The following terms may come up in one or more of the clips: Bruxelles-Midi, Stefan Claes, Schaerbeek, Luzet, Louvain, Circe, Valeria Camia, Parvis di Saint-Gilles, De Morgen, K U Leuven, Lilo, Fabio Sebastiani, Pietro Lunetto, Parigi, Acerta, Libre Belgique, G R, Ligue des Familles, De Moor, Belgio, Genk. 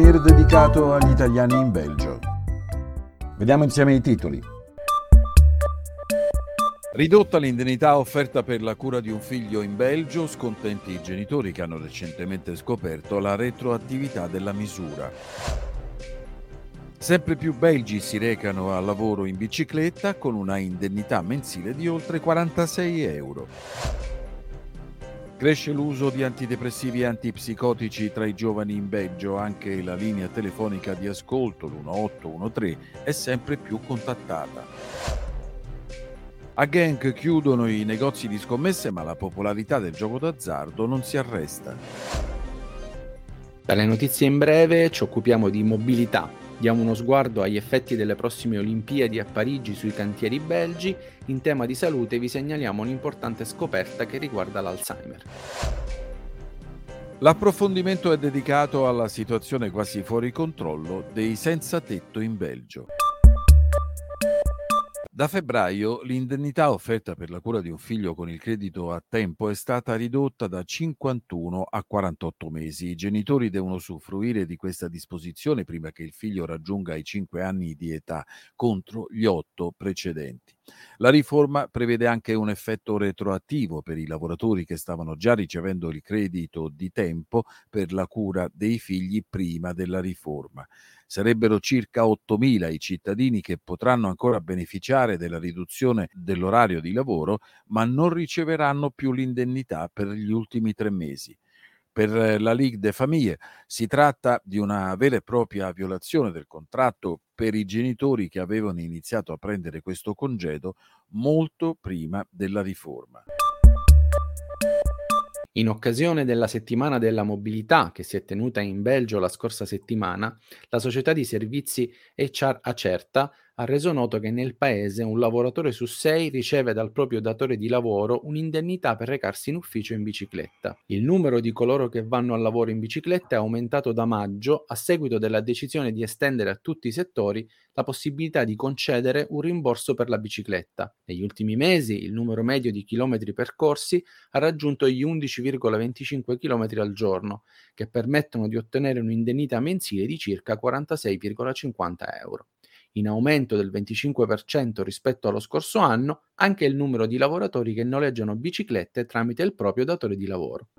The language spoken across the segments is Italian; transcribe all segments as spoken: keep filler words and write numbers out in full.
souvenir dedicato agli italiani in Belgio. Vediamo insieme i titoli. Ridotta l'indennità offerta per la cura di un figlio in Belgio, scontenti i genitori che hanno recentemente scoperto la retroattività della misura. Sempre più belgi si recano al lavoro in bicicletta con una indennità mensile di oltre quarantasei euro. Cresce l'uso di antidepressivi e antipsicotici tra i giovani in Belgio, anche la linea telefonica di ascolto, l'uno otto uno tre, è sempre più contattata. A Genk chiudono i negozi di scommesse, ma la popolarità del gioco d'azzardo non si arresta. Dalle notizie in breve ci occupiamo di mobilità. Diamo uno sguardo agli effetti delle prossime Olimpiadi a Parigi sui cantieri belgi. In tema di salute vi segnaliamo un'importante scoperta che riguarda l'Alzheimer. L'approfondimento è dedicato alla situazione quasi fuori controllo dei senza tetto in Belgio. Da febbraio l'indennità offerta per la cura di un figlio con il credito a tempo è stata ridotta da cinquantuno a quarantotto mesi. I genitori devono usufruire di questa disposizione prima che il figlio raggiunga i cinque anni di età, contro gli otto precedenti. La riforma prevede anche un effetto retroattivo per i lavoratori che stavano già ricevendo il credito di tempo per la cura dei figli prima della riforma. Sarebbero circa ottomila i cittadini che potranno ancora beneficiare della riduzione dell'orario di lavoro, ma non riceveranno più l'indennità per gli ultimi tre mesi. Per la Ligue des Familles si tratta di una vera e propria violazione del contratto per i genitori che avevano iniziato a prendere questo congedo molto prima della riforma. In occasione della settimana della mobilità che si è tenuta in Belgio la scorsa settimana, la società di servizi acca erre Acerta ha reso noto che nel paese un lavoratore su sei riceve dal proprio datore di lavoro un'indennità per recarsi in ufficio in bicicletta. Il numero di coloro che vanno al lavoro in bicicletta è aumentato da maggio a seguito della decisione di estendere a tutti i settori la possibilità di concedere un rimborso per la bicicletta. Negli ultimi mesi il numero medio di chilometri percorsi ha raggiunto gli undici virgola venticinque chilometri al giorno, che permettono di ottenere un'indennità mensile di circa quarantasei virgola cinquanta euro. In aumento del venticinque per cento rispetto allo scorso anno, anche il numero di lavoratori che noleggiano biciclette tramite il proprio datore di lavoro.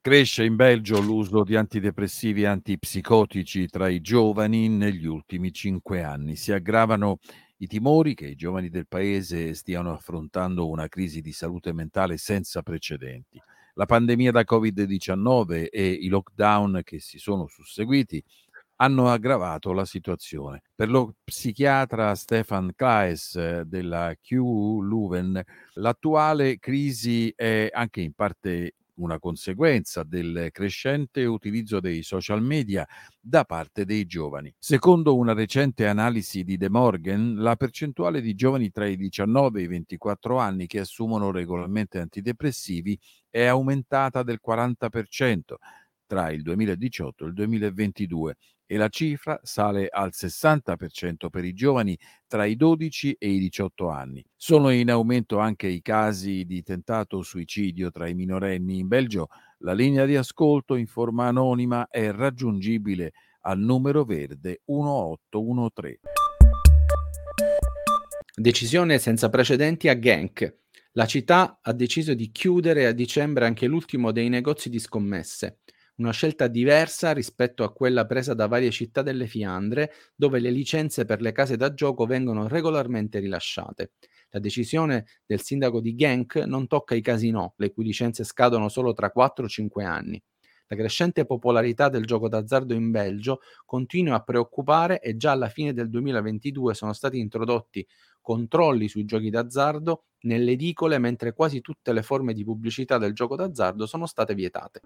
Cresce in Belgio l'uso di antidepressivi e antipsicotici tra i giovani negli ultimi cinque anni. Si aggravano i timori che i giovani del paese stiano affrontando una crisi di salute mentale senza precedenti. La pandemia da covid diciannove e i lockdown che si sono susseguiti hanno aggravato la situazione. Per lo psichiatra Stefan Claes della K U Leuven, l'attuale crisi è anche in parte una conseguenza del crescente utilizzo dei social media da parte dei giovani. Secondo una recente analisi di De Morgen, la percentuale di giovani tra i diciannove e i ventiquattro anni che assumono regolarmente antidepressivi è aumentata del quaranta per cento tra il duemiladiciotto e il duemilaventidue e la cifra sale al sessanta per cento per i giovani tra i dodici e i diciotto anni. Sono in aumento anche i casi di tentato suicidio tra i minorenni. In Belgio la linea di ascolto in forma anonima è raggiungibile al numero verde uno otto uno tre. Decisione senza precedenti a Genk. La città ha deciso di chiudere a dicembre anche l'ultimo dei negozi di scommesse. Una scelta diversa rispetto a quella presa da varie città delle Fiandre, dove le licenze per le case da gioco vengono regolarmente rilasciate. La decisione del sindaco di Genk non tocca i casinò, le cui licenze scadono solo tra quattro e cinque anni. La crescente popolarità del gioco d'azzardo in Belgio continua a preoccupare e già alla fine del duemilaventidue sono stati introdotti controlli sui giochi d'azzardo nelle edicole, mentre quasi tutte le forme di pubblicità del gioco d'azzardo sono state vietate.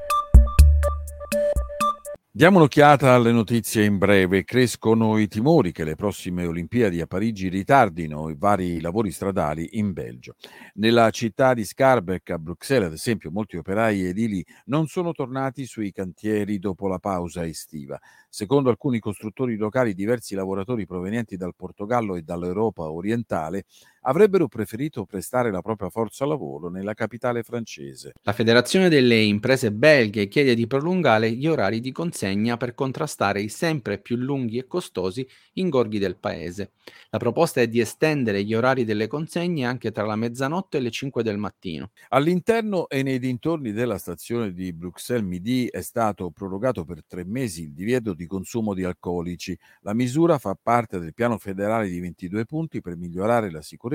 Diamo un'occhiata alle notizie in breve. Crescono i timori che le prossime Olimpiadi a Parigi ritardino i vari lavori stradali in Belgio. Nella città di Schaerbeek, a Bruxelles, ad esempio, molti operai edili non sono tornati sui cantieri dopo la pausa estiva. Secondo alcuni costruttori locali, diversi lavoratori provenienti dal Portogallo e dall'Europa orientale avrebbero preferito prestare la propria forza lavoro nella capitale francese. La Federazione delle Imprese Belghe chiede di prolungare gli orari di consegna per contrastare i sempre più lunghi e costosi ingorghi del paese. La proposta è di estendere gli orari delle consegne anche tra la mezzanotte e le cinque del mattino. All'interno e nei dintorni della stazione di Bruxelles-Midi è stato prorogato per tre mesi il divieto di consumo di alcolici. La misura fa parte del piano federale di ventidue punti per migliorare la sicurezza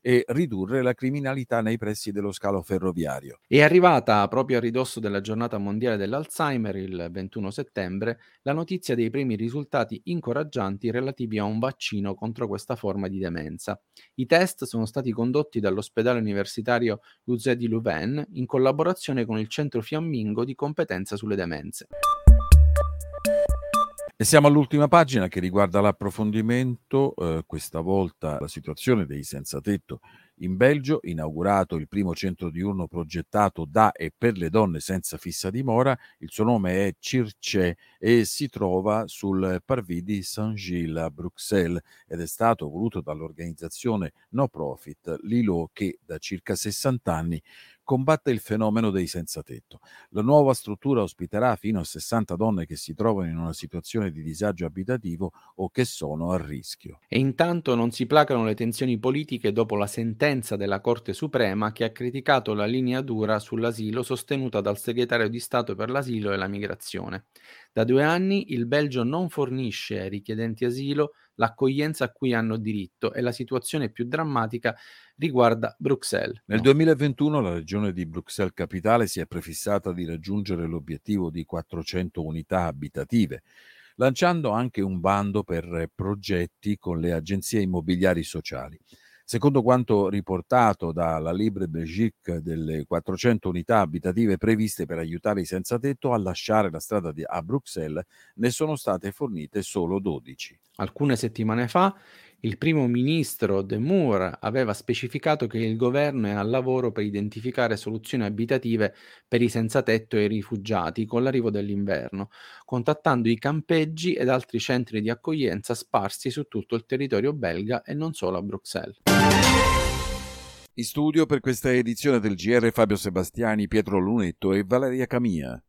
e ridurre la criminalità nei pressi dello scalo ferroviario. È arrivata proprio a ridosso della giornata mondiale dell'Alzheimer, il ventuno settembre, la notizia dei primi risultati incoraggianti relativi a un vaccino contro questa forma di demenza. I test sono stati condotti dall'ospedale universitario Luzet di Louvain in collaborazione con il Centro Fiammingo di competenza sulle demenze. E siamo all'ultima pagina che riguarda l'approfondimento, eh, questa volta la situazione dei senzatetto in Belgio. Inaugurato il primo centro diurno progettato da e per le donne senza fissa dimora, il suo nome è Circe e si trova sul Parvis di Saint-Gilles a Bruxelles ed è stato voluto dall'organizzazione no profit Lilo, che da circa sessanta anni combatte il fenomeno dei senzatetto. La nuova struttura ospiterà fino a sessanta donne che si trovano in una situazione di disagio abitativo o che sono a rischio. E intanto non si placano le tensioni politiche dopo la sentenza della Corte Suprema che ha criticato la linea dura sull'asilo sostenuta dal segretario di Stato per l'asilo e la migrazione. Da due anni il Belgio non fornisce ai richiedenti asilo l'accoglienza a cui hanno diritto e la situazione più drammatica riguarda Bruxelles. Nel duemilaventuno la regione di Bruxelles Capitale si è prefissata di raggiungere l'obiettivo di quattrocento unità abitative, lanciando anche un bando per progetti con le agenzie immobiliari sociali. Secondo quanto riportato dalla Libre Belgique, delle quattrocento unità abitative previste per aiutare i senzatetto a lasciare la strada di, a Bruxelles, ne sono state fornite solo dodici. Alcune settimane fa il primo ministro De Moor aveva specificato che il governo è al lavoro per identificare soluzioni abitative per i senzatetto e i rifugiati con l'arrivo dell'inverno, contattando i campeggi ed altri centri di accoglienza sparsi su tutto il territorio belga e non solo a Bruxelles. In studio per questa edizione del G R Fabio Sebastiani, Pietro Lunetto e Valeria Camia.